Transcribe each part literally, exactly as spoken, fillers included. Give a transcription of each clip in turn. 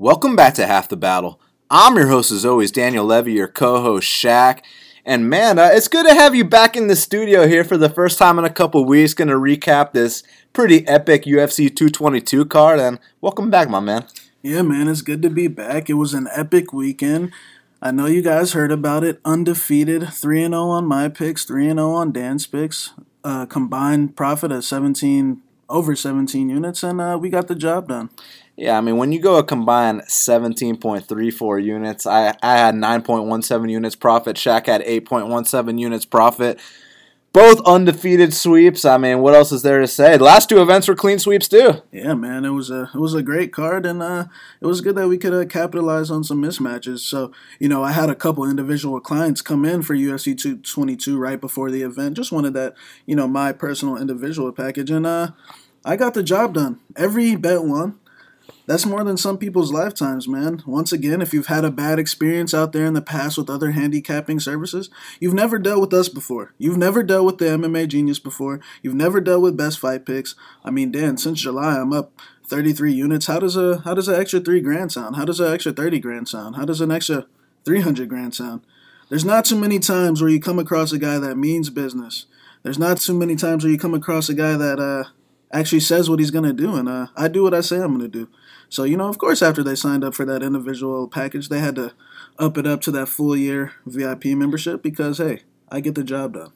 Welcome back to Half the Battle. I'm your host as always, Daniel Levy, your co-host Shaq. And man, uh, it's good to have you back in the studio here for the first time in a couple weeks. Going to recap this pretty epic U F C two twenty-two card. And welcome back, my man. Yeah, man, it's good to be back. It was an epic weekend. I know you guys heard about it. Undefeated, three and oh on my picks, three and oh on Dan's picks. Uh, combined profit of seventeen over seventeen units, and uh, we got the job done. Yeah, I mean, when you go a combined seventeen point three four units, I, I had nine point one seven units profit. Shaq had eight point one seven units profit. Both undefeated sweeps. I mean, what else is there to say? The last two events were clean sweeps, too. Yeah, man, it was a it was a great card, and uh, it was good that we could uh, capitalize on some mismatches. So, you know, I had a couple individual clients come in for U F C two twenty-two right before the event. Just wanted that, you know, my personal individual package, and uh, I got the job done. Every bet won. That's more than some people's lifetimes, man. Once again, if you've had a bad experience out there in the past with other handicapping services, you've never dealt with us before. You've never dealt with the M M A Genius before. You've never dealt with Best Fight Picks. I mean, Dan, since July, I'm up thirty-three units. How does a how does an extra three grand sound? How does an extra thirty grand sound? How does an extra three hundred grand sound? There's not too many times where you come across a guy that means business. There's not too many times where you come across a guy that uh, actually says what he's gonna do, and uh, I do what I say I'm gonna do. So, you know, of course, after they signed up for that individual package, they had to up it up to that full year V I P membership because, hey, I get the job done.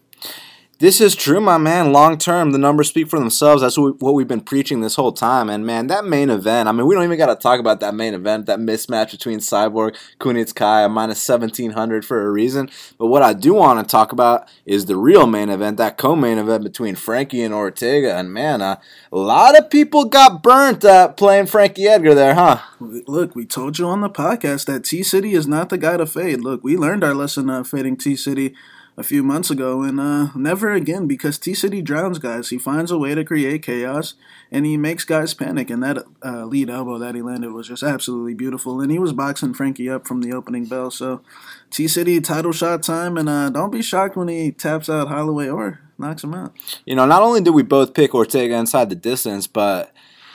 This is true, my man. Long term, the numbers speak for themselves. That's what, we, what we've been preaching this whole time. And, man, that main event, I mean, we don't even got to talk about that main event, that mismatch between Cyborg, Kunitskaya, minus seventeen hundred for a reason. But what I do want to talk about is the real main event, that co-main event between Frankie and Ortega. And, man, uh, a lot of people got burnt uh, playing Frankie Edgar there, huh? Look, we told you on the podcast that T-City is not the guy to fade. Look, we learned our lesson of fading T-City a few months ago, and uh, never again, because T-City drowns guys. He finds a way to create chaos, and he makes guys panic, and that uh, lead elbow that he landed was just absolutely beautiful, and he was boxing Frankie up from the opening bell. So T-City, title shot time, and uh, don't be shocked when he taps out Holloway or knocks him out. You know, not only did we both pick Ortega inside the distance, but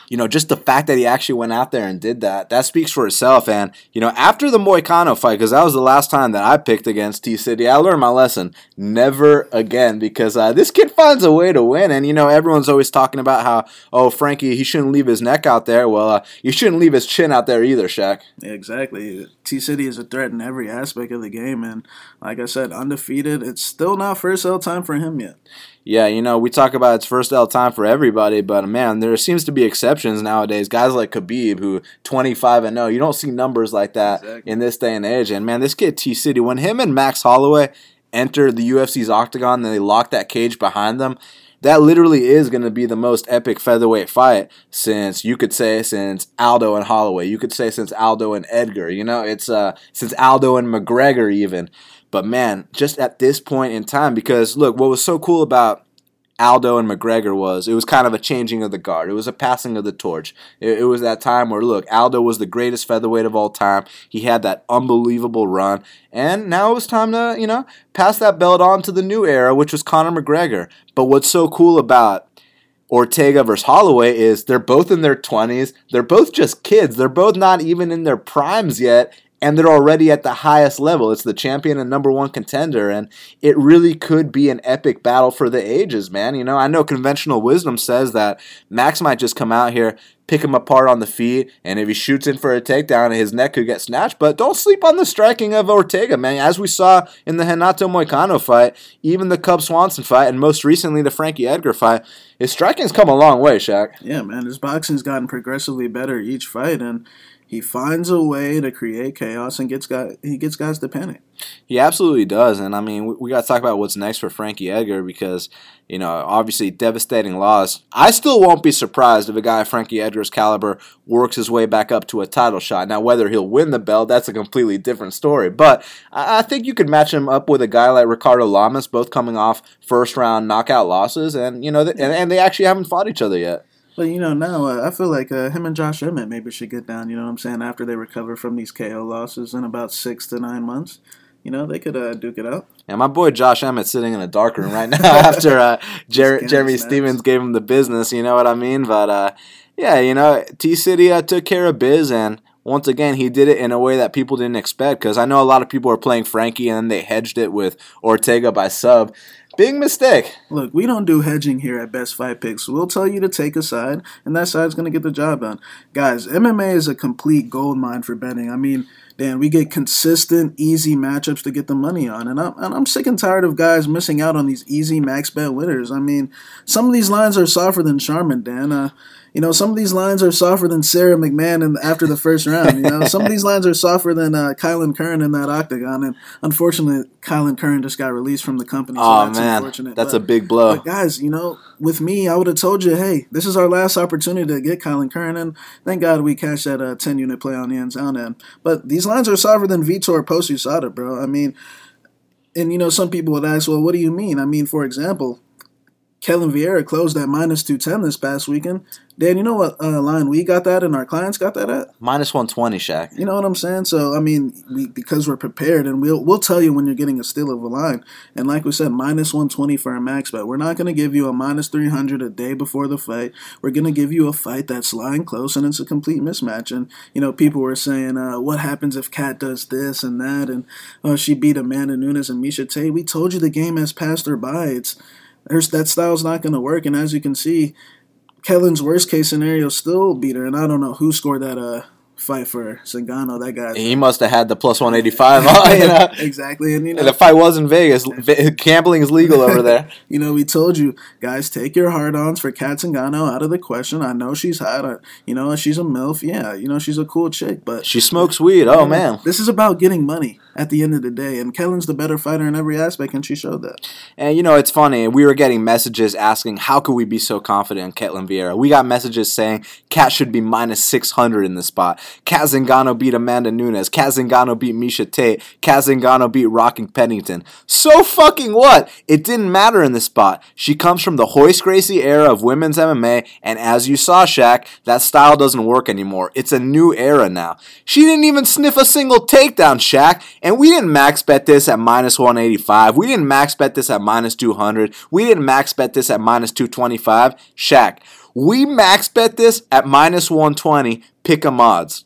you know, just the fact that he actually went out there and did that, that speaks for itself. And, you know, after the Moicano fight, because that was the last time that I picked against T-City, I learned my lesson. Never again, because uh, this kid finds a way to win. And, you know, everyone's always talking about how, oh, Frankie, he shouldn't leave his neck out there. Well, uh, you shouldn't leave his chin out there either, Shaq. Exactly. T-City is a threat in every aspect of the game. And, like I said, undefeated. It's still not first L time for him yet. Yeah, you know, we talk about it's first L time for everybody, but, man, there seems to be exceptions nowadays. Guys like Khabib, who twenty-five and oh, you don't see numbers like that exactly in this day and age. And, man, this kid T-City, when him and Max Holloway entered the U F C's octagon and they locked that cage behind them, that literally is going to be the most epic featherweight fight since, you could say, since Aldo and Holloway. You could say since Aldo and Edgar. You know, it's uh, since Aldo and McGregor even. But, man, just at this point in time, because, look, what was so cool about Aldo and McGregor was it was kind of a changing of the guard. It was a passing of the torch. It, it was that time where, look, Aldo was the greatest featherweight of all time. He had that unbelievable run. And now it was time to, you know, pass that belt on to the new era, which was Conor McGregor. But what's so cool about Ortega versus Holloway is they're both in their twenties. They're both just kids. They're both not even in their primes yet. And they're already at the highest level. It's the champion and number one contender. And it really could be an epic battle for the ages, man. You know, I know conventional wisdom says that Max might just come out here, pick him apart on the feet, and if he shoots in for a takedown, his neck could get snatched. But don't sleep on the striking of Ortega, man. As we saw in the Renato Moicano fight, even the Cub Swanson fight, and most recently the Frankie Edgar fight, his striking's come a long way, Shaq. Yeah, man. His boxing's gotten progressively better each fight, and he finds a way to create chaos and gets guy, he gets guys to panic. He absolutely does. And, I mean, we, we got to talk about what's next for Frankie Edgar because, you know, obviously devastating loss. I still won't be surprised if a guy of Frankie Edgar's caliber works his way back up to a title shot. Now, whether he'll win the belt, that's a completely different story. But I, I think you could match him up with a guy like Ricardo Lamas, both coming off first-round knockout losses. And, you know, th- and, and they actually haven't fought each other yet. But, you know, now uh, I feel like uh, him and Josh Emmett maybe should get down, you know what I'm saying, after they recover from these K O losses in about six to nine months. You know, they could uh, duke it out. Yeah, my boy Josh Emmett sitting in a dark room right now after uh, Jer- Jeremy Stevens gave him the business, you know what I mean? But, uh, yeah, you know, T-City uh, took care of biz, and once again, he did it in a way that people didn't expect, because I know a lot of people are playing Frankie and then they hedged it with Ortega by sub. Big mistake. Look, we don't do hedging here at Best Fight Picks. We'll tell you to take a side, and that side's going to get the job done. Guys, M M A is a complete goldmine for betting. I mean, Dan, we get consistent, easy matchups to get the money on, and I'm, and I'm sick and tired of guys missing out on these easy max bet winners. I mean, some of these lines are softer than Charmin, Dan. Uh, you know, some of these lines are softer than Sarah McMahon in, after the first round. You know, some of these lines are softer than uh, Kylan Curran in that octagon, and unfortunately, Kylan Curran just got released from the company. So oh, that's man, unfortunate. That's but, a big blow. But guys, you know, with me, I would have told you, hey, this is our last opportunity to get Kylan Curran, and thank God we cashed that uh, ten-unit play on the end zone end. But these lines are softer than Vitor post U S A D A, bro. I mean, and you know, some people would ask, well, what do you mean? I mean, for example, Ketlen Vieira closed at minus two ten this past weekend. Dan, you know what uh, line we got that and our clients got that at? Minus one twenty, Shaq. You know what I'm saying? So, I mean, we, because we're prepared, and we'll we'll tell you when you're getting a steal of a line. And like we said, minus one twenty for a max bet. We're not going to give you a minus three hundred a day before the fight. We're going to give you a fight that's lying close, and it's a complete mismatch. And, you know, people were saying, uh, what happens if Kat does this and that? And, oh, she beat Amanda Nunes and Misha Tate. We told you the game has passed her by. It's Her, that style's not going to work, and as you can see, Kellen's worst-case scenario still beat her, and I don't know who scored that uh, fight for Zingano, that guy. He must have had the plus one eighty-five. You know? Exactly. And, you know, and the fight was in Vegas. Gambling is legal over there. You know, we told you, guys, take your hard-ons for Kat Zingano out of the question. I know she's hot. I, you know, she's a MILF. Yeah, you know, she's a cool chick. But she smokes weed. Oh, you know, man. This is about getting money at the end of the day, and Kellen's the better fighter in every aspect, and she showed that. And, you know, it's funny. We were getting messages asking, how could we be so confident in Ketlen Vieira? We got messages saying Kat should be minus six hundred in this spot. Kat Zingano beat Amanda Nunes. Kat Zingano beat Misha Tate. Kat Zingano beat Rocking Pennington. So fucking what? It didn't matter in this spot. She comes from the Royce Gracie era of women's M M A, and as you saw, Shaq, that style doesn't work anymore. It's a new era now. She didn't even sniff a single takedown, Shaq. And we didn't max bet this at minus one eighty-five. We didn't max bet this at minus two hundred. We didn't max bet this at minus two twenty-five. Shaq, we max bet this at minus one twenty. Pick 'em odds.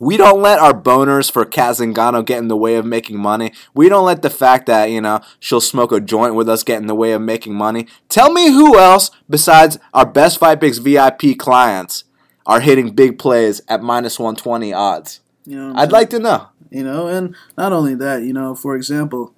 We don't let our boners for Kat Zingano get in the way of making money. We don't let the fact that, you know, she'll smoke a joint with us get in the way of making money. Tell me who else besides our Best Fight Picks V I P clients are hitting big plays at minus one twenty odds. You know, I'd like to know. You know, and not only that, you know, for example,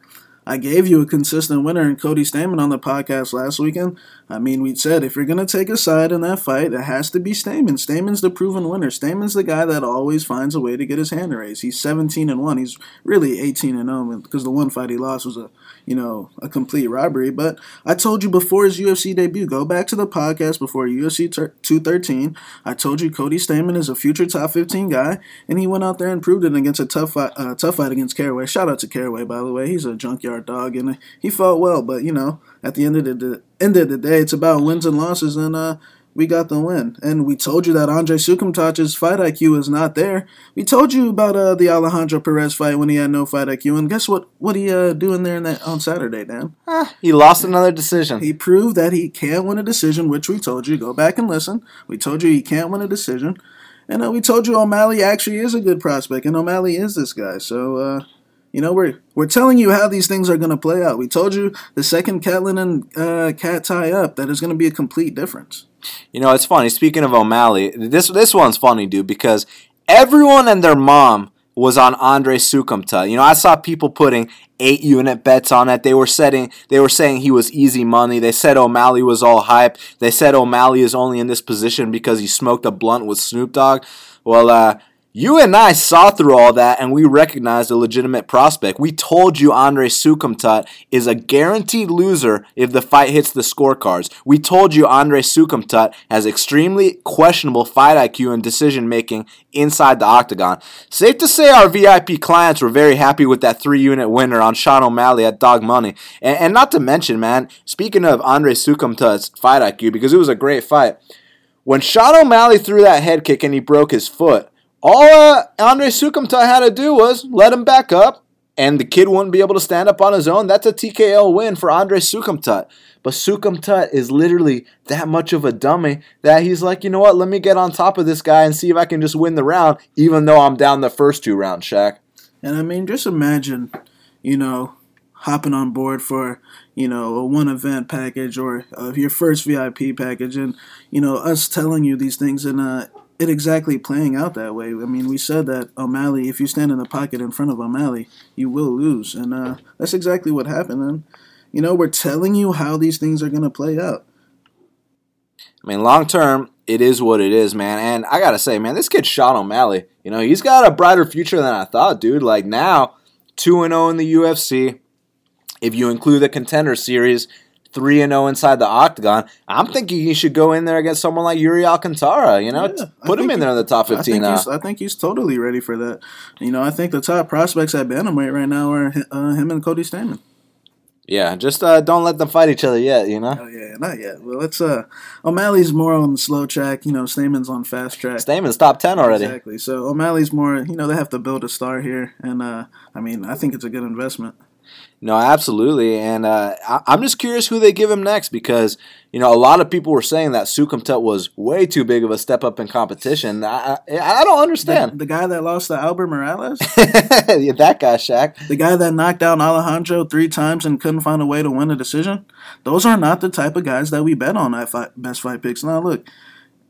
I gave you a consistent winner in Cody Stamann on the podcast last weekend. I mean, we said if you're going to take a side in that fight, it has to be Stamann. Stamann's the proven winner. Stamann's the guy that always finds a way to get his hand raised. He's seventeen and one. He's really eighteen and oh because the one fight he lost was a, you know, a complete robbery. But I told you before his U F C debut, go back to the podcast before U F C two thirteen. I told you Cody Stamann is a future top fifteen guy, and he went out there and proved it against a tough fight, uh, tough fight against Caraway. Shout out to Caraway, by the way. He's a junkyard dog, and he fought well, but you know, at the end of the day, end of the day, it's about wins and losses, and uh, we got the win. And we told you that Andre Soukhamthath's fight I Q is not there. We told you about uh, the Alejandro Perez fight when he had no fight I Q, and guess what? What he uh, doing there in that on Saturday, Dan? Ah, he lost another decision. He proved that he can't win a decision, which we told you. Go back and listen. We told you he can't win a decision, and uh, we told you O'Malley actually is a good prospect, and O'Malley is this guy. So. Uh, You know, we're, we're telling you how these things are going to play out. We told you the second Ketlen and uh, Kat tie up that is going to be a complete difference. You know, it's funny. Speaking of O'Malley, this this one's funny, dude, because everyone and their mom was on Andre Soukhamthath. You know, I saw people putting eight unit bets on it. They were setting, they were saying he was easy money. They said O'Malley was all hype. They said O'Malley is only in this position because he smoked a blunt with Snoop Dogg. Well, uh... you and I saw through all that, and we recognized a legitimate prospect. We told you Andre Soukhamthath is a guaranteed loser if the fight hits the scorecards. We told you Andre Soukhamthath has extremely questionable fight I Q and decision-making inside the octagon. Safe to say our V I P clients were very happy with that three-unit winner on Sean O'Malley at Dog Money. And, and not to mention, man, speaking of Andre Soukhamthath's fight I Q, because it was a great fight, when Sean O'Malley threw that head kick and he broke his foot, all uh, Andre Soukhamthath had to do was let him back up, and the kid wouldn't be able to stand up on his own, that's a T K O win for Andre Soukhamthath. But Soukhamthath is literally that much of a dummy that he's like, you know what, let me get on top of this guy and see if I can just win the round, even though I'm down the first two rounds, Shaq. And I mean, just imagine, you know, hopping on board for, you know, a one-event package or uh, your first V I P package and, you know, us telling you these things and uh, it exactly playing out that way. I mean, we said that O'Malley, if you stand in the pocket in front of O'Malley, you will lose. And uh, that's exactly what happened. And, you know, we're telling you how these things are going to play out. I mean, long-term, it is what it is, man. And I got to say, man, this kid Sean O'Malley, you know, he's got a brighter future than I thought, dude. Like now, two and oh in the U F C. If you include the Contender Series, three and oh inside the Octagon, I'm thinking he should go in there against someone like Yuri Alcantara, you know? Yeah, put him in he, there in the top fifteen. I think, he's, I think he's totally ready for that. You know, I think the top prospects at bantamweight right now are uh, him and Cody Stamann. Yeah, just uh, don't let them fight each other yet, you know? Oh, yeah, not yet. Well, it's, uh, O'Malley's more on the slow track. You know, Stamann's on fast track. Stamann's top ten already. Exactly. So O'Malley's more, you know, they have to build a star here. And, uh, I mean, I think it's a good investment. No, absolutely, and uh, I- I'm just curious who they give him next because, you know, a lot of people were saying that Soukhamthath was way too big of a step up in competition. I I, I don't understand. The, the guy that lost to Albert Morales? Yeah, that guy, Shaq. The guy that knocked down Alejandro three times and couldn't find a way to win a decision? Those are not the type of guys that we bet on at fi- Best Fight Picks. Now, look,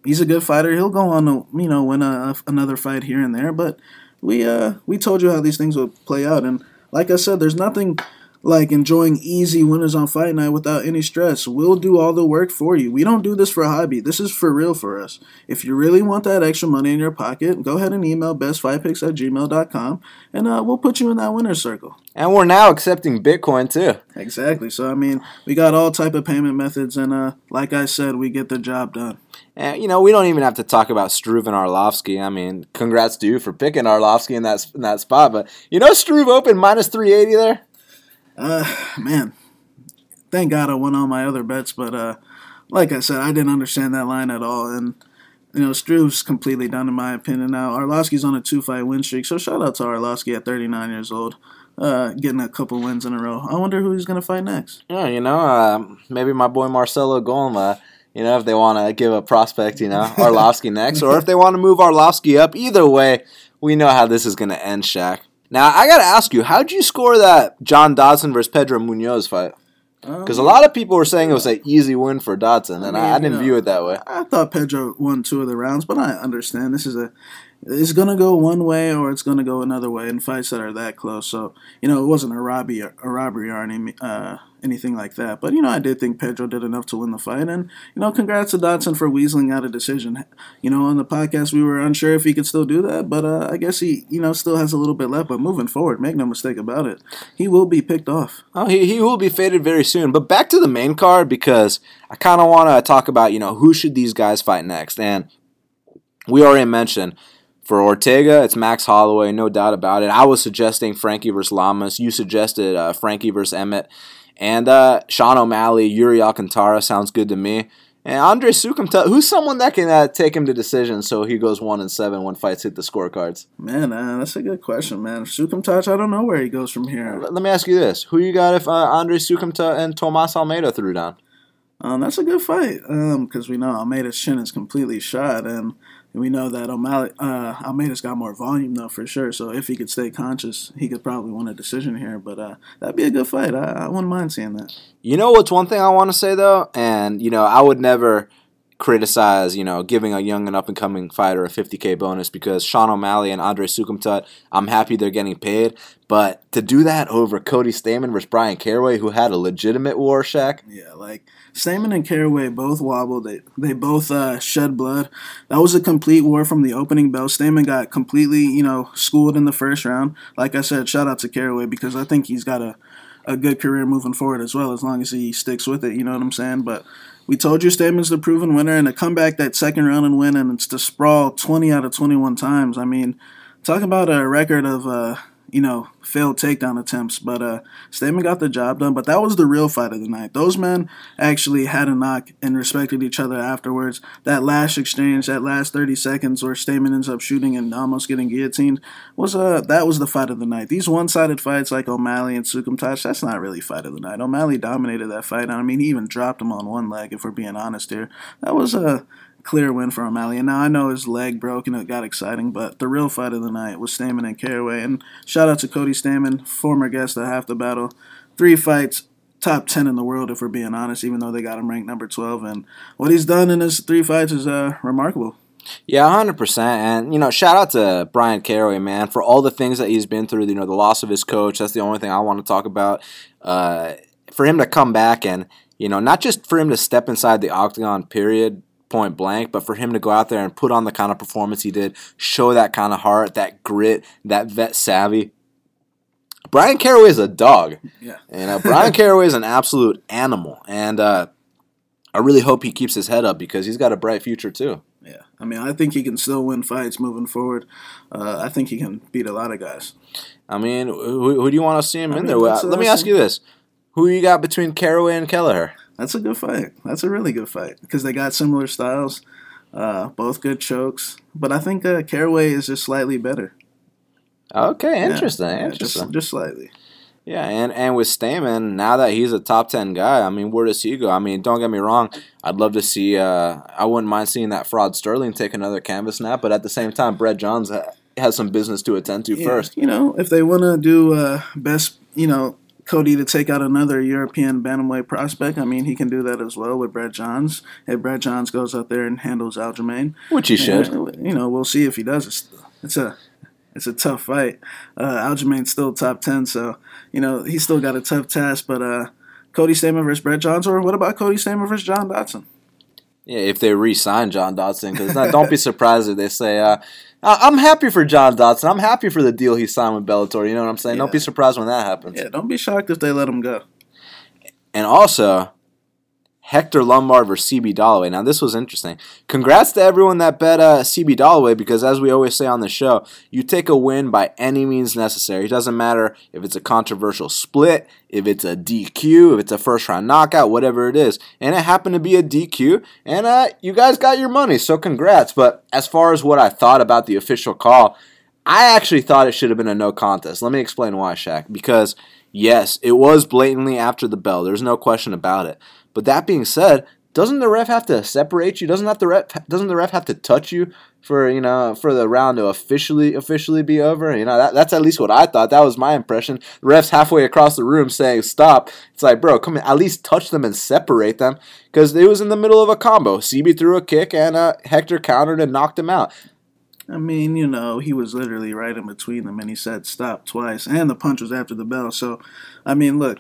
he's a good fighter. He'll go on to, you know, win a, another fight here and there, but we uh we told you how these things would play out, and like I said, there's nothing like enjoying easy winners on fight night without any stress. We'll do all the work for you. We don't do this for a hobby. This is for real for us. If you really want that extra money in your pocket, go ahead and email bestfightpicks at gmail dot com, and uh, we'll put you in that winner's circle. And we're now accepting Bitcoin, too. Exactly. So, I mean, we got all type of payment methods, and uh, like I said, we get the job done. And, you know, we don't even have to talk about Struve and Arlovsky. I mean, congrats to you for picking Arlovsky in that, in that spot. But, you know, Struve opened minus three eighty there? Uh, man, thank God I won all my other bets, but uh, like I said, I didn't understand that line at all, and, you know, Struve's completely done in my opinion now. Arlovsky's on a two-fight win streak, so shout-out to Arlovsky at thirty-nine years old, uh, getting a couple wins in a row. I wonder who he's going to fight next. Yeah, you know, uh, maybe my boy Marcelo Golma. You know, if they want to give a prospect, you know, Arlovsky next, or if they want to move Arlovsky up. Either way, we know how this is going to end, Shaq. Now, I got to ask you, how'd you score that John Dodson versus Pedro Munhoz fight? Because um, a lot of people were saying it was an easy win for Dodson, and I, mean, I didn't you know, view it that way. I thought Pedro won two of the rounds, but I understand this is a it's going to go one way or it's going to go another way in fights that are that close. So, you know, it wasn't a robbery or, a robbery or any, uh, anything like that. But, you know, I did think Pedro did enough to win the fight. And, you know, congrats to Dodson for weaseling out a decision. You know, on the podcast, we were unsure if he could still do that. But uh, I guess he, you know, still has a little bit left. But moving forward, make no mistake about it, he will be picked off. Oh, he, he will be faded very soon. But back to the main card because I kind of want to talk about, you know, who should these guys fight next? And we already mentioned for Ortega, it's Max Holloway, no doubt about it. I was suggesting Frankie versus Lamas. You suggested uh, Frankie versus Emmett. And uh, Sean O'Malley, Yuri Alcantara sounds good to me. And Andre Soukhamthath, who's someone that can uh, take him to decision so he goes one and seven when fights hit the scorecards? Man, uh, that's a good question, man. Soukhamthath, I don't know where he goes from here. Let me ask you this. Who you got if uh, Andre Soukhamthath and Tomas Almeida threw down? Um, that's a good fight because um, we know Almeida's shin is completely shot and we know that O'Malley, uh, Almeida's got more volume, though, for sure. So if he could stay conscious, he could probably win a decision here. But uh, that'd be a good fight. I, I wouldn't mind seeing that. You know what's one thing I want to say, though? And, you know, I would never criticize, you know, giving a young and up-and-coming fighter a fifty K bonus because Sean O'Malley and Andre Soukhamthath, I'm happy they're getting paid. But to do that over Cody Stamann versus Brian Caraway, who had a legitimate war, Shaq. Yeah, like, Stamann and Caraway both wobbled. They they both uh, shed blood. That was a complete war from the opening bell. Stamann got completely, you know, schooled in the first round. Like I said, shout out to Caraway because I think he's got a, a good career moving forward as well as long as he sticks with it, you know what I'm saying? But we told you Stamann's the proven winner, and to come back that second round and win, and it's to sprawl twenty out of twenty-one times. I mean, talk about a record of, uh, you know, failed takedown attempts, but uh, Stamann got the job done. But that was the real fight of the night. Those men actually had a knock and respected each other afterwards. That last exchange, that last thirty seconds where Stamann ends up shooting and almost getting guillotined, was uh, that was the fight of the night. These one-sided fights like O'Malley and Soukhamthath, that's not really fight of the night. O'Malley dominated that fight. I mean, he even dropped him on one leg, if we're being honest here. That was a... Uh, clear win for O'Malley, and now I know his leg broke and it got exciting, but the real fight of the night was Stamann and Caraway, and shout out to Cody Stamann, former guest of Half the Battle. Three fights, top ten in the world if we're being honest, even though they got him ranked number twelve, and what he's done in his three fights is uh, remarkable. Yeah, one hundred percent, and, you know, shout out to Brian Caraway, man, for all the things that he's been through, you know, the loss of his coach, that's the only thing I want to talk about, uh, for him to come back and, you know, not just for him to step inside the octagon period, point blank, but for him to go out there and put on the kind of performance he did, show that kind of heart, that grit, that vet savvy. Brian Caraway is a dog. Yeah. And uh, Brian Caraway is an absolute animal. And uh, I really hope he keeps his head up because he's got a bright future too. Yeah. I mean, I think he can still win fights moving forward. Uh, I think he can beat a lot of guys. I mean, who, who do you want to see him I in mean, there with? Let me ask you this. Who you got between Caraway and Kelleher? That's a good fight. That's a really good fight because they got similar styles, uh, both good chokes. But I think uh, Caraway is just slightly better. Okay, interesting, yeah, yeah, interesting. Just, just slightly. Yeah, and, and with Stamann, now that he's a top ten guy, I mean, where does he go? I mean, don't get me wrong. I'd love to see uh, – I wouldn't mind seeing that fraud Sterling take another canvas nap. But at the same time, Brett Johns has some business to attend to yeah, first. You know, if they want to do uh, best – you know – Cody to take out another European bantamweight prospect. I mean, he can do that as well with Brett Johns. If Brett Johns goes out there and handles Aljamain, which he should, you know, we'll see if he does it. It's a, it's a tough fight. Uh, Aljamain's still top ten, so you know he's still got a tough task. But uh, Cody Stamann versus Brett Johns, or what about Cody Stamann versus John Dodson? Yeah, if they re-sign John Dodson, because don't be surprised if they say, uh, I'm happy for John Dodson. I'm happy for the deal he signed with Bellator. You know what I'm saying? Yeah. Don't be surprised when that happens. Yeah, don't be shocked if they let him go. And also, Hector Lombard versus C B. Dollaway. Now, this was interesting. Congrats to everyone that bet uh, C B. Dollaway because, as we always say on the show, you take a win by any means necessary. It doesn't matter if it's a controversial split, if it's a D Q, if it's a first-round knockout, whatever it is. And it happened to be a D Q, and uh, you guys got your money, so congrats. But as far as what I thought about the official call, I actually thought it should have been a no contest. Let me explain why, Shaq. Because, yes, it was blatantly after the bell. There's no question about it. But that being said, doesn't the ref have to separate you? Doesn't have the ref doesn't the ref have to touch you for you know for the round to officially officially be over? You know that, that's at least what I thought. That was my impression. The ref's halfway across the room saying stop. It's like, bro, come in, at least touch them and separate them because it was in the middle of a combo. C B threw a kick and uh, Hector countered and knocked him out. I mean, you know, he was literally right in between them and he said stop twice, and the punch was after the bell. So, I mean, look,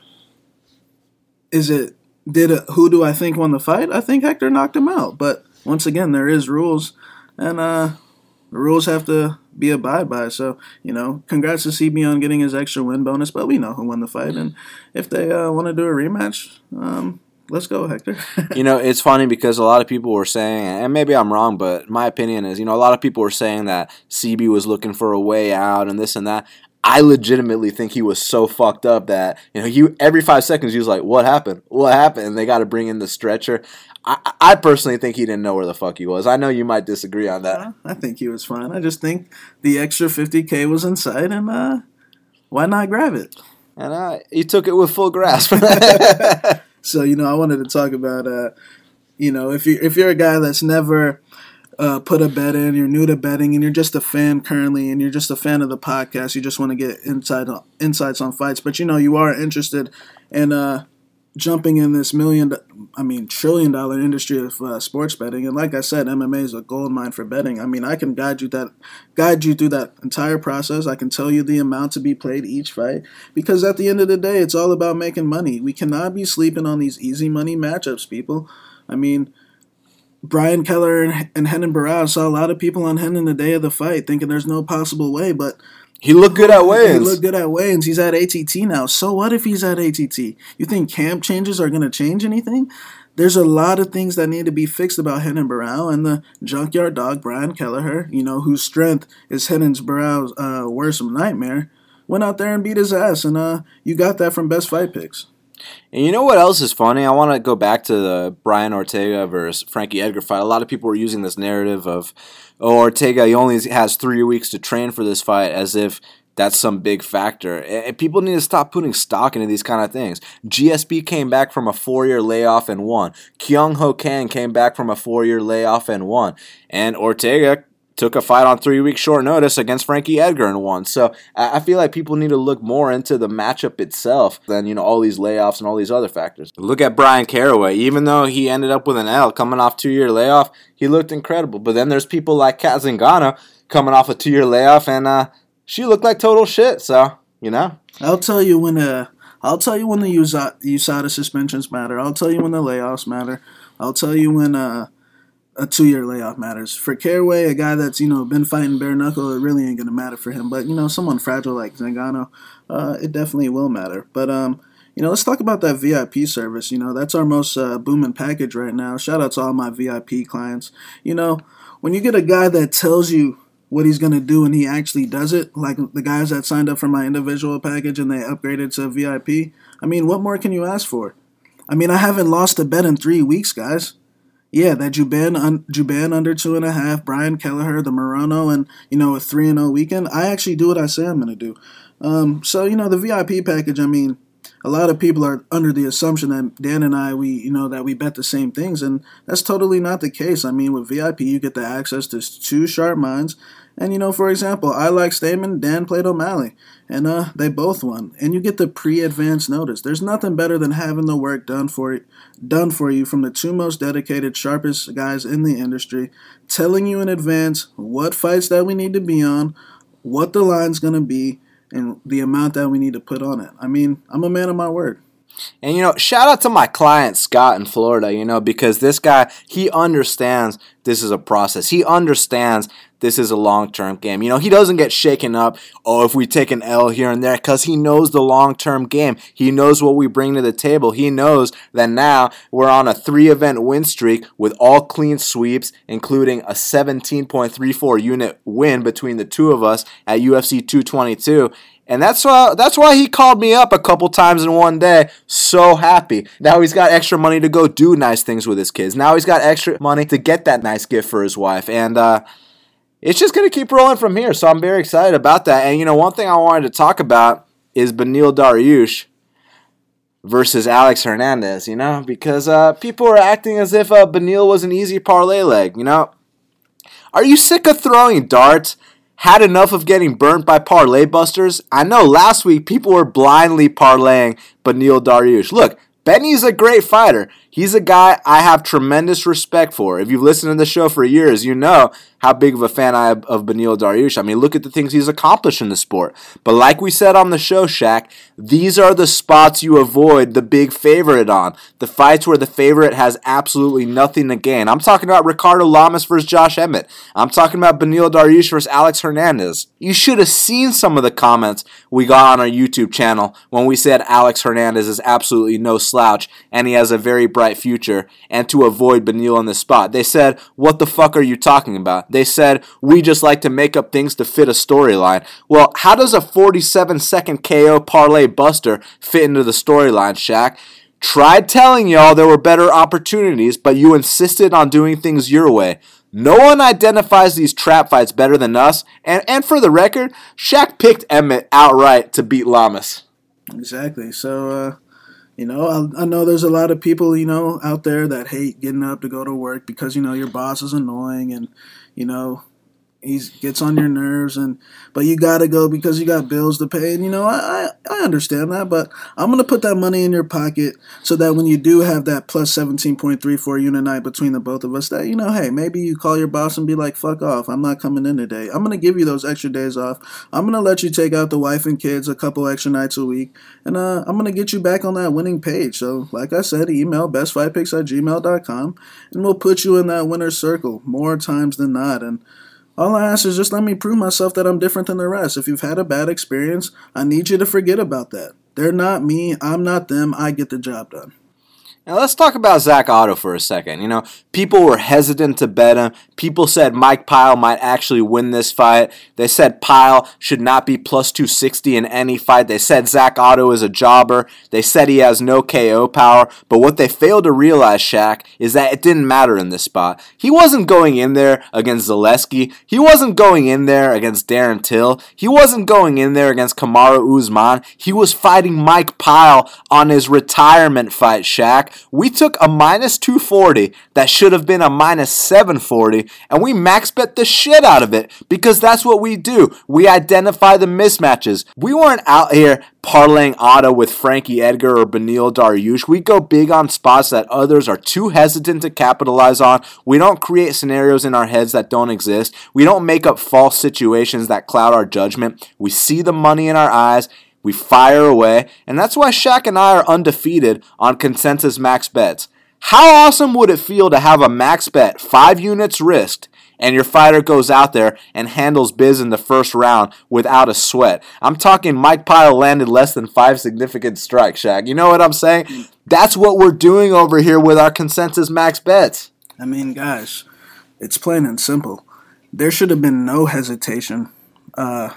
is it? Did a, who do I think won the fight? I think Hector knocked him out. But once again, there is rules, and uh, the rules have to be abided by. So, you know, congrats to C B on getting his extra win bonus, but we know who won the fight. And if they uh, want to do a rematch, um, let's go, Hector. You know, it's funny because a lot of people were saying, and maybe I'm wrong, but my opinion is, you know, a lot of people were saying that C B was looking for a way out and this and that. I legitimately think he was so fucked up that, you know, he, every five seconds he was like, what happened? What happened? And they got to bring in the stretcher. I, I personally think he didn't know where the fuck he was. I know you might disagree on that. I think he was fine. I just think the extra fifty K was inside, and uh, why not grab it? And uh, he took it with full grasp. So, you know, I wanted to talk about, uh, you know, if you if you're a guy that's never... Uh, put a bet in, you're new to betting, and you're just a fan currently, and you're just a fan of the podcast, you just want to get inside on, insights on fights, but you know, you are interested in uh, jumping in this million, I mean, trillion dollar industry of uh, sports betting, and like I said, M M A is a gold mine for betting. I mean, I can guide you that, guide you through that entire process. I can tell you the amount to be played each fight, because at the end of the day, it's all about making money. We cannot be sleeping on these easy money matchups, people. I mean, Brian Kelleher and Renan Barão, saw a lot of people on Renan the day of the fight thinking there's no possible way, but he looked good at weigh-ins. He looked good at weigh-ins. He's at A T T now. So what if he's at A T T? You think camp changes are going to change anything? There's a lot of things that need to be fixed about Renan Barão and the junkyard dog Brian Kelleher, you know, whose strength is Renan Barón's uh, worst nightmare. went out there and beat his ass, and uh, you got that from Best Fight Picks. And you know what else is funny? I want to go back to the Brian Ortega versus Frankie Edgar fight. A lot of people were using this narrative of, oh, Ortega, he only has three weeks to train for this fight, as if that's some big factor. And people need to stop putting stock into these kind of things. G S B came back from a four-year layoff and won. Kyung Ho Kang came back from a four-year layoff and won. And Ortega took a fight on three weeks short notice against Frankie Edgar and won. So I feel like people need to look more into the matchup itself than, you know, all these layoffs and all these other factors. Look at Brian Caraway. Even though he ended up with an L coming off two-year layoff, he looked incredible. But then there's people like Kat Zingano coming off a two-year layoff, and uh, she looked like total shit. So, you know. I'll tell you when the, I'll tell you when the U S A D A suspensions matter. I'll tell you when the layoffs matter. I'll tell you when... Uh, A two-year layoff matters. For Caraway, a guy that's, you know, been fighting bare knuckle, it really ain't going to matter for him. But, you know, someone fragile like Zingano, uh, it definitely will matter. But, um, you know, let's talk about that V I P service. You know, that's our most uh, booming package right now. Shout out to all my V I P clients. You know, when you get a guy that tells you what he's going to do and he actually does it, like the guys that signed up for my individual package and they upgraded to V I P, I mean, what more can you ask for? I mean, I haven't lost a bet in three weeks, guys. Yeah, that Juban, un, Juban under two and a half, Brian Kelleher, the Morono, and, you know, a three and oh weekend. I actually do what I say I'm going to do. Um, so, you know, the V I P package, I mean, a lot of people are under the assumption that Dan and I, we, you know, that we bet the same things, and that's totally not the case. I mean, with V I P, you get the access to two sharp minds, and, you know, for example, I like Stamann, Dan played O'Malley, and uh, they both won, and you get the pre-advance notice. There's nothing better than having the work done for you, done for you from the two most dedicated, sharpest guys in the industry, telling you in advance what fights that we need to be on, what the line's going to be, and the amount that we need to put on it. I mean, I'm a man of my word. And, you know, shout out to my client, Scott, in Florida, you know, because this guy, he understands this is a process. He understands this is a long-term game. You know, he doesn't get shaken up, oh, if we take an L here and there, because he knows the long-term game. He knows what we bring to the table. He knows that now we're on a three-event win streak with all clean sweeps, including a seventeen point three four unit win between the two of us at U F C two twenty-two. And that's why, that's why he called me up a couple times in one day, so happy. Now he's got extra money to go do nice things with his kids. Now he's got extra money to get that nice gift for his wife. And uh, it's just going to keep rolling from here, so I'm very excited about that. And, you know, one thing I wanted to talk about is Benil Dariush versus Alex Hernandez, you know, because uh, people are acting as if uh, Benil was an easy parlay leg, you know. Are you sick of throwing darts? Had enough of getting burnt by parlay busters? I know last week people were blindly parlaying Benil Dariush. Look, Benny's a great fighter. He's a guy I have tremendous respect for. If you've listened to the show for years, you know how big of a fan I am of Benil Dariush. I mean, look at the things he's accomplished in the sport. But like we said on the show, Shaq, these are the spots you avoid the big favorite on. The fights where the favorite has absolutely nothing to gain. I'm talking about Ricardo Lamas versus Josh Emmett. I'm talking about Benil Dariush versus Alex Hernandez. You should have seen some of the comments we got on our YouTube channel when we said Alex Hernandez is absolutely no slouch. And he has a very bright future, and to avoid Benil on this spot. They said, what the fuck are you talking about? They said, we just like to make up things to fit a storyline. Well, how does a forty-seven second K O parlay buster fit into the storyline, Shaq? Tried telling y'all there were better opportunities, but you insisted on doing things your way. No one identifies these trap fights better than us, and, and for the record, Shaq picked Emmett outright to beat Lamas. Exactly, so, uh... You know, I, I know there's a lot of people, you know, out there that hate getting up to go to work because, you know, your boss is annoying and, you know, he gets on your nerves. And but you got to go because you got bills to pay. And, you know, I, I, I understand that. But I'm going to put that money in your pocket so that when you do have that plus seventeen point three four unit night between the both of us that, you know, hey, maybe you call your boss and be like, fuck off. I'm not coming in today. I'm going to give you those extra days off. I'm going to let you take out the wife and kids a couple extra nights a week. And uh, I'm going to get you back on that winning page. So, like I said, email bestfightpicks at gmail dot com. And we'll put you in that winner's circle more times than not. And all I ask is just let me prove myself that I'm different than the rest. If you've had a bad experience, I need you to forget about that. They're not me. I'm not them. I get the job done. Now let's talk about Zak Ottow for a second. You know, people were hesitant to bet him. People said Mike Pyle might actually win this fight. They said Pyle should not be plus two sixty in any fight. They said Zak Ottow is a jobber. They said he has no K O power. But what they failed to realize, Shaq, is that it didn't matter in this spot. He wasn't going in there against Zaleski. He wasn't going in there against Darren Till. He wasn't going in there against Kamaru Usman. He was fighting Mike Pyle on his retirement fight, Shaq. We took a minus two forty that should have been a minus seven forty, and we max bet the shit out of it because that's what we do. We identify the mismatches. We weren't out here parlaying Ottow with Frankie Edgar or Beneil Dariush. We go big on spots that others are too hesitant to capitalize on. We don't create scenarios in our heads that don't exist. We don't make up false situations that cloud our judgment. We see the money in our eyes. We fire away, and that's why Shaq and I are undefeated on consensus max bets. How awesome would it feel to have a max bet, five units risked, and your fighter goes out there and handles biz in the first round without a sweat? I'm talking Mike Pyle landed less than five significant strikes, Shaq. You know what I'm saying? That's what we're doing over here with our consensus max bets. I mean, guys, it's plain and simple. There should have been no hesitation Uh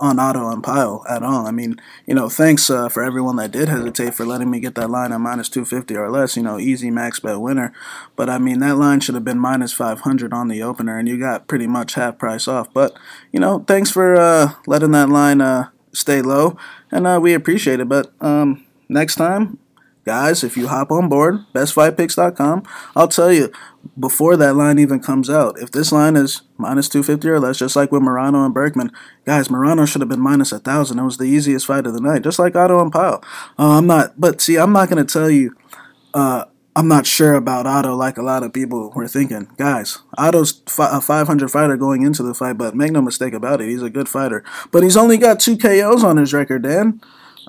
on Ottow and Pyle at all. I mean, you know, thanks uh, for everyone that did hesitate for letting me get that line at minus two fifty or less, you know, easy max bet winner. But, I mean, that line should have been minus five hundred on the opener, and you got pretty much half price off. But, you know, thanks for uh, letting that line uh, stay low, and uh, we appreciate it. But um, next time, guys, if you hop on board, best fight picks dot com, I'll tell you, before that line even comes out, if this line is minus two fifty or less, just like with Morano and Berkman, guys, Morano should have been minus one thousand. It was the easiest fight of the night, just like Ottow and Pyle. Uh, I'm not, but see, I'm not going to tell you, uh, I'm not sure about Ottow like a lot of people were thinking. Guys, Ottow's fi- a five hundred fighter going into the fight, but make no mistake about it, he's a good fighter. But he's only got two K Os on his record, Dan.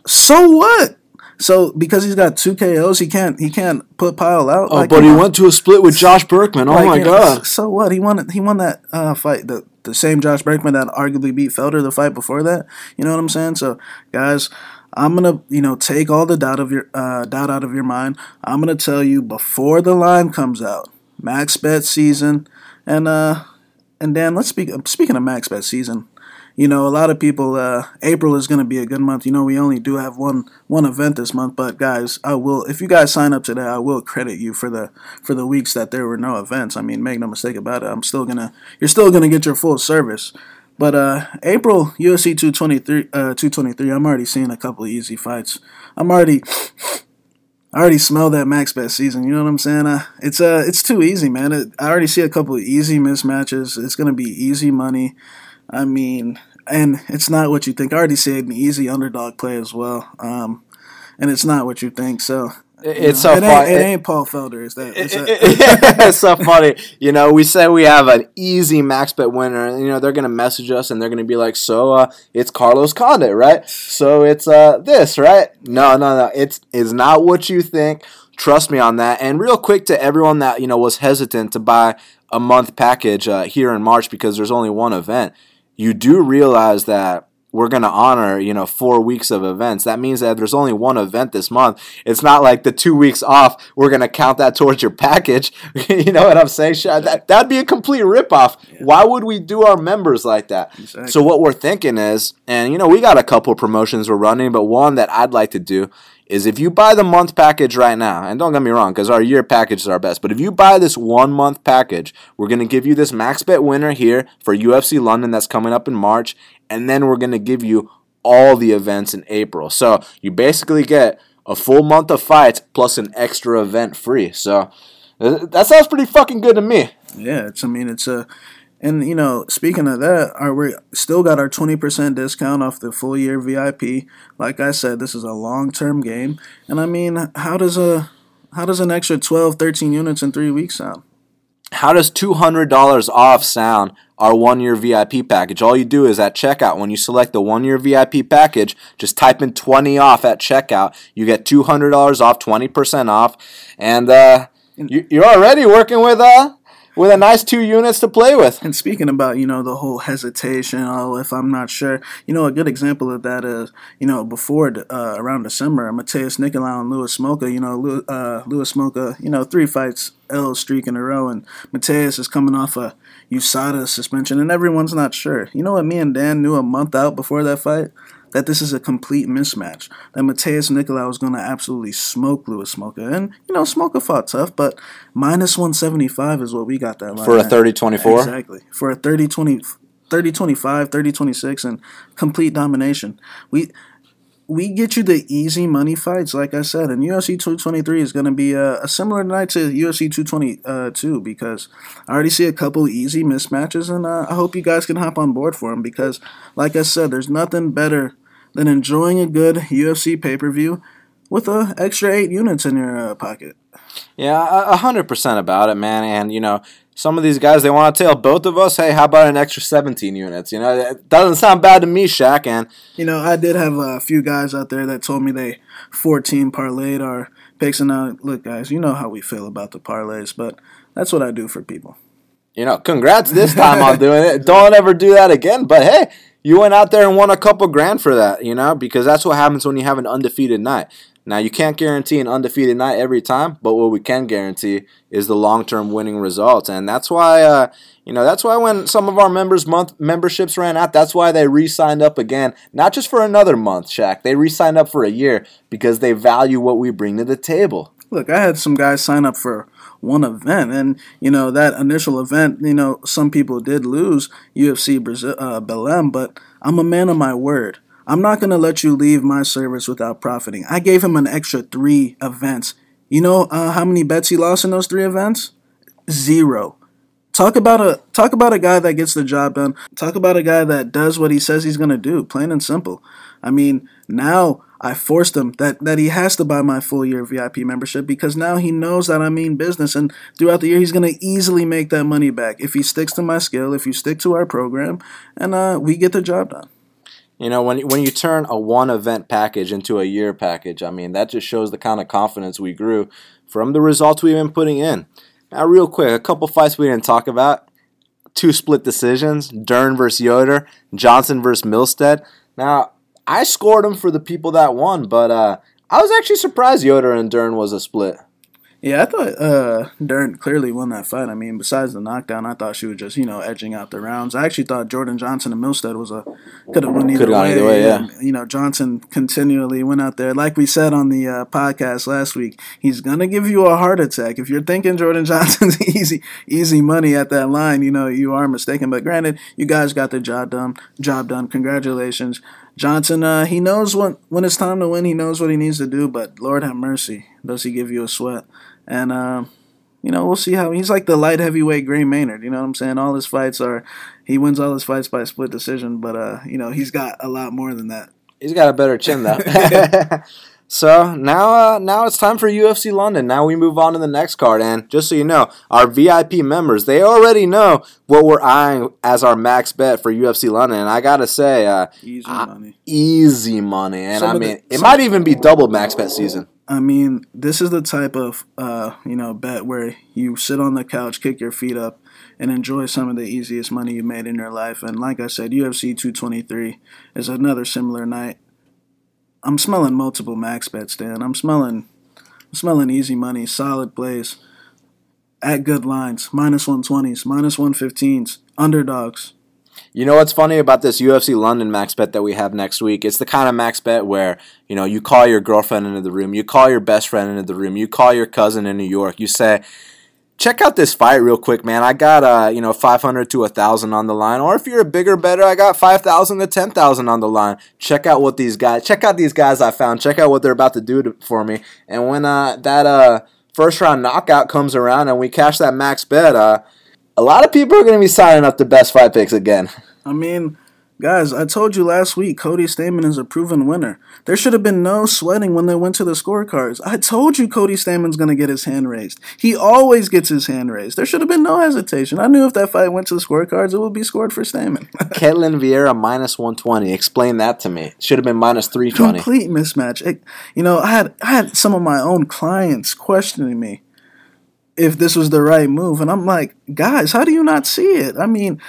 So what? So because he's got two K Os, he can't he can't put Pyle out. Oh, like, but he know, went to a split with Josh Burkman. Oh like, my you know, god! So what? He won. He won that uh, fight. The the same Josh Burkman that arguably beat Felder the fight before that. You know what I'm saying? So guys, I'm gonna you know take all the doubt of your uh, doubt out of your mind. I'm gonna tell you before the line comes out. Max bet season, and uh and Dan, let's speak. Speaking of max bet season. You know, a lot of people, uh, April is going to be a good month. You know, we only do have one one event this month, but guys, I will, if you guys sign up today, I will credit you for the for the weeks that there were no events. I mean, make no mistake about it. I'm still going to, you're still going to get your full service. But uh, April, U F C two twenty-three, I'm already seeing a couple of easy fights. I'm already, I already smell that max bet season. You know what I'm saying? Uh, it's uh, it's too easy, man. It, I already see a couple of easy mismatches. It's going to be easy money. I mean, and it's not what you think. I already said an easy underdog play as well, um, and it's not what you think. So it's know, so it funny. Ain't, it ain't Paul Felder. Is that? Is that? It's so funny. You know, we say we have an easy max bet winner, and you know they're gonna message us and they're gonna be like, "So uh, it's Carlos Condit, right? So it's uh this, right? No, no, no. It's it's not what you think." Trust me on that. And real quick to everyone that you know was hesitant to buy a month package uh, here in March because there's only one event. You do realize that we're going to honor, you know, four weeks of events. That means that there's only one event this month. It's not like the two weeks off, we're going to count that towards your package. You know what I'm saying? That, that'd be a complete ripoff. Yeah. Why would we do our members like that? Exactly. So what we're thinking is, and, you know, we got a couple promotions we're running, but one that I'd like to do is if you buy the month package right now, and don't get me wrong, because our year package is our best, but if you buy this one-month package, we're going to give you this max bet winner here for U F C London that's coming up in March, and then we're going to give you all the events in April. So you basically get a full month of fights plus an extra event free. So that sounds pretty fucking good to me. Yeah, it's. I mean, it's a... And, you know, speaking of that, our, we still got our twenty percent discount off the full-year V I P. Like I said, this is a long-term game. And, I mean, how does a how does an extra twelve, thirteen units in three weeks sound? How does two hundred dollars off sound our one-year V I P package? All you do is at checkout, when you select the one-year V I P package, just type in twenty off at checkout. You get two hundred dollars off, twenty percent off. And uh, you, you're already working with... Uh, with a nice two units to play with. And speaking about, you know, the whole hesitation, oh, if I'm not sure, you know, a good example of that is, you know, before uh, around December, Mateus Nicolau and Louis Smolka, you know, Louis, uh, Louis Smolka, you know, three fights, L streak in a row, and Mateus is coming off a U S A D A suspension, and everyone's not sure. You know what me and Dan knew a month out before that fight? That this is a complete mismatch, that Mateus Nicolau was going to absolutely smoke Louis Smolka. And, you know, Smolka fought tough, but minus one seventy-five is what we got that line. For a thirty twenty-four? Exactly. For a thirty twenty-five, thirty twenty-six, and complete domination. We we get you the easy money fights, like I said. And U F C two twenty-three is going to be a, a similar night to U F C two twenty-two, because I already see a couple easy mismatches, and uh, I hope you guys can hop on board for them, because, like I said, there's nothing better than enjoying a good U F C pay-per-view with an extra eight units in your uh, pocket. Yeah, one hundred percent about it, man. And, you know, some of these guys, they want to tell both of us, hey, how about an extra seventeen units? You know, it doesn't sound bad to me, Shaq. And, you know, I did have a few guys out there that told me they fourteen parlayed our picks. And now, look, guys, you know how we feel about the parlays, but that's what I do for people. You know, congrats this time on doing it. Don't ever do that again, but hey, you went out there and won a couple grand for that, you know, because that's what happens when you have an undefeated night. Now, you can't guarantee an undefeated night every time, but what we can guarantee is the long-term winning results. And that's why, uh, you know, that's why when some of our members' month memberships ran out, that's why they re-signed up again, not just for another month, Shaq. They re-signed up for a year because they value what we bring to the table. Look, I had some guys sign up for one event, and you know that initial event, you know, some people did lose U F C Brazil, uh, Belém, but I'm a man of my word. I'm not going to let you leave my service without profiting. I gave him an extra three events. You know uh, how many bets he lost in those three events? Zero. Talk about a talk about a guy that gets the job done. Talk about a guy that does what he says he's going to do, plain and simple. I mean, now I forced him that, that he has to buy my full-year V I P membership, because now he knows that I mean business, and throughout the year he's going to easily make that money back if he sticks to my skill, if you stick to our program, and uh, we get the job done. You know, when, when you turn a one-event package into a year package, I mean, that just shows the kind of confidence we grew from the results we've been putting in. Now, real quick, a couple fights we didn't talk about. Two split decisions, Dern versus Yoder, Johnson versus Milstead. Now, I scored them for the people that won, but uh, I was actually surprised Yoder and Dern was a split. Yeah, I thought uh, Dern clearly won that fight. I mean, besides the knockdown, I thought she was just, you know, edging out the rounds. I actually thought Jordan Johnson and Milstead was a could have won either could've way. Either way yeah. And, you know, Johnson continually went out there. Like we said on the uh, podcast last week, he's gonna give you a heart attack if you're thinking Jordan Johnson's easy easy money at that line. You know, you are mistaken. But granted, you guys got the job done. Job done. Congratulations. Johnson, uh, he knows when, when it's time to win. He knows what he needs to do, but Lord have mercy, does he give you a sweat. And, uh, you know, we'll see how – he's like the light heavyweight Gray Maynard, you know what I'm saying? All his fights are – he wins all his fights by split decision, but, uh, you know, he's got a lot more than that. He's got a better chin, though. So now uh, now it's time for U F C London. Now we move on to the next card. And just so you know, our V I P members, they already know what we're eyeing as our max bet for U F C London. And I got to say, uh, easy money. Easy money. And, some I mean, the, it might even be double max bet season. I mean, this is the type of, uh, you know, bet where you sit on the couch, kick your feet up, and enjoy some of the easiest money you made in your life. And like I said, U F C two twenty-three is another similar night. I'm smelling multiple max bets, Dan. I'm smelling, I'm smelling easy money, solid plays, at good lines, minus one twenties, minus one fifteens, underdogs. You know what's funny about this U F C London max bet that we have next week? It's the kind of max bet where, you know, you call your girlfriend into the room, you call your best friend into the room, you call your cousin in New York, you say, check out this fight real quick, man. I got uh, you know, five hundred to one thousand on the line. Or if you're a bigger bettor, I got five thousand to ten thousand on the line. Check out what these guys, check out these guys I found. Check out what they're about to do to, for me. And when uh, that uh, first round knockout comes around and we cash that max bet, uh, a lot of people are going to be signing up to Best Fight Picks again. I mean, guys, I told you last week, Cody Stamann is a proven winner. There should have been no sweating when they went to the scorecards. I told you Cody Stamann's going to get his hand raised. He always gets his hand raised. There should have been no hesitation. I knew if that fight went to the scorecards, it would be scored for Stamann. Ketlen Vieira, minus one twenty. Explain that to me. It should have been minus three twenty. Complete mismatch. It, you know, I had I had some of my own clients questioning me. if this was the right move. And I'm like, guys, how do you not see it? I mean,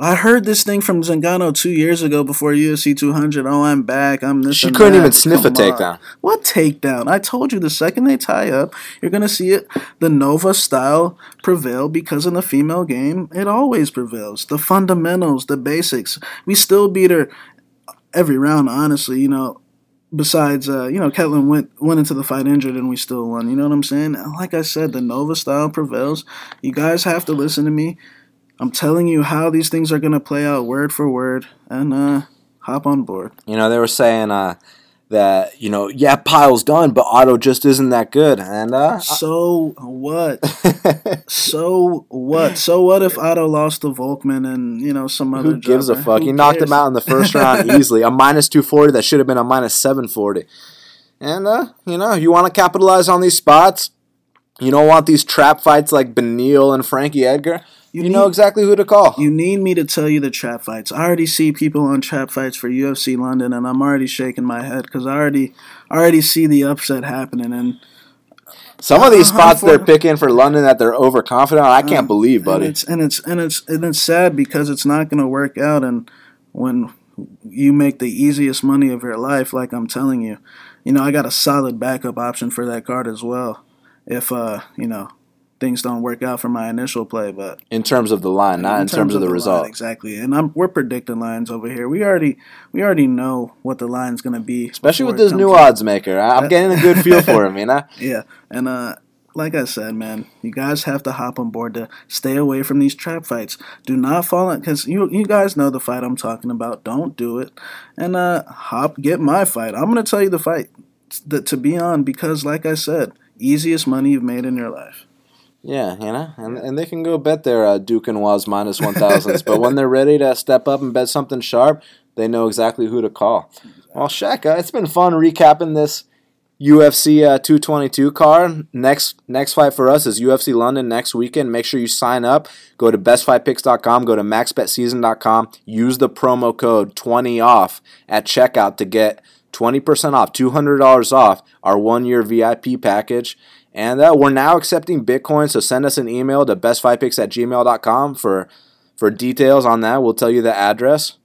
I heard this thing from Zingano two years ago before U F C two hundred. Oh, I'm back. I'm this. She and couldn't that. even sniff Come a takedown. On. What takedown? I told you the second they tie up, you're going to see it. The Nova style prevail because in the female game, it always prevails. The fundamentals, the basics. We still beat her every round, honestly, you know. Besides, uh, you know, Ketlen went went into the fight injured and we still won. You know what I'm saying? Like I said, the Nova style prevails. You guys have to listen to me. I'm telling you how these things are going to play out word for word, and uh, hop on board. You know, they were saying uh, that, you know, yeah, Pyle's done, but Ottow just isn't that good. And uh, So what? so what? So what if Ottow lost to Volkman and, you know, some other Who gives jumper? a fuck? Who he cares? Knocked him out in the first round easily. A minus two forty that should have been a minus seven forty. And, uh, you know, you want to capitalize on these spots. You don't want these trap fights like Beneil and Frankie Edgar. You, you need, know exactly who to call. You need me to tell you the trap fights. I already see people on trap fights for U F C London, and I'm already shaking my head because I already, I already see the upset happening. And some of these spots they're picking for London that they're overconfident on, I can't um, believe, buddy. And it's, and it's and it's and it's sad because it's not going to work out. And when you make the easiest money of your life, like I'm telling you, you know, I got a solid backup option for that card as well. If uh, you know. Things don't work out for my initial play, but in terms of the line, not in, in terms, terms of the, the result, line, exactly. And I'm, we're predicting lines over here. We already, we already know what the line's going to be, especially with this new odds maker. I'm getting a good feel for him, you know. Yeah, and uh, like I said, man, you guys have to hop on board to stay away from these trap fights. Do not fall in, because you, you guys know the fight I'm talking about. Don't do it, and uh, hop get my fight. I'm going to tell you the fight that to be on because, like I said, easiest money you've made in your life. Yeah, you know, and and they can go bet their uh, Duke and Waz minus one thousands, but when they're ready to step up and bet something sharp, they know exactly who to call. Well, Shaq, uh, it's been fun recapping this U F C uh, two twenty-two card. Next next fight for us is U F C London next weekend. Make sure you sign up. Go to best fight picks dot com, go to max bet season dot com, use the promo code twenty off at checkout to get twenty percent off, two hundred dollars off our one-year V I P package. And uh, we're now accepting Bitcoin, so send us an email to best fight picks at gmail dot com for, for details on that. We'll tell you the address.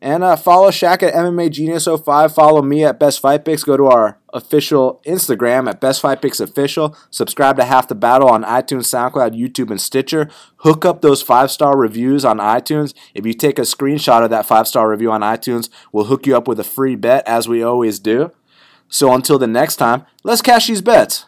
And uh, follow Shaq at M M A Genius oh five. Follow me at Best Fight Picks. Go to our official Instagram at Best Fight Picks Official. Subscribe to Half the Battle on iTunes, SoundCloud, YouTube, and Stitcher. Hook up those five-star reviews on iTunes. If you take a screenshot of that five-star review on iTunes, we'll hook you up with a free bet, as we always do. So until the next time, let's cash these bets.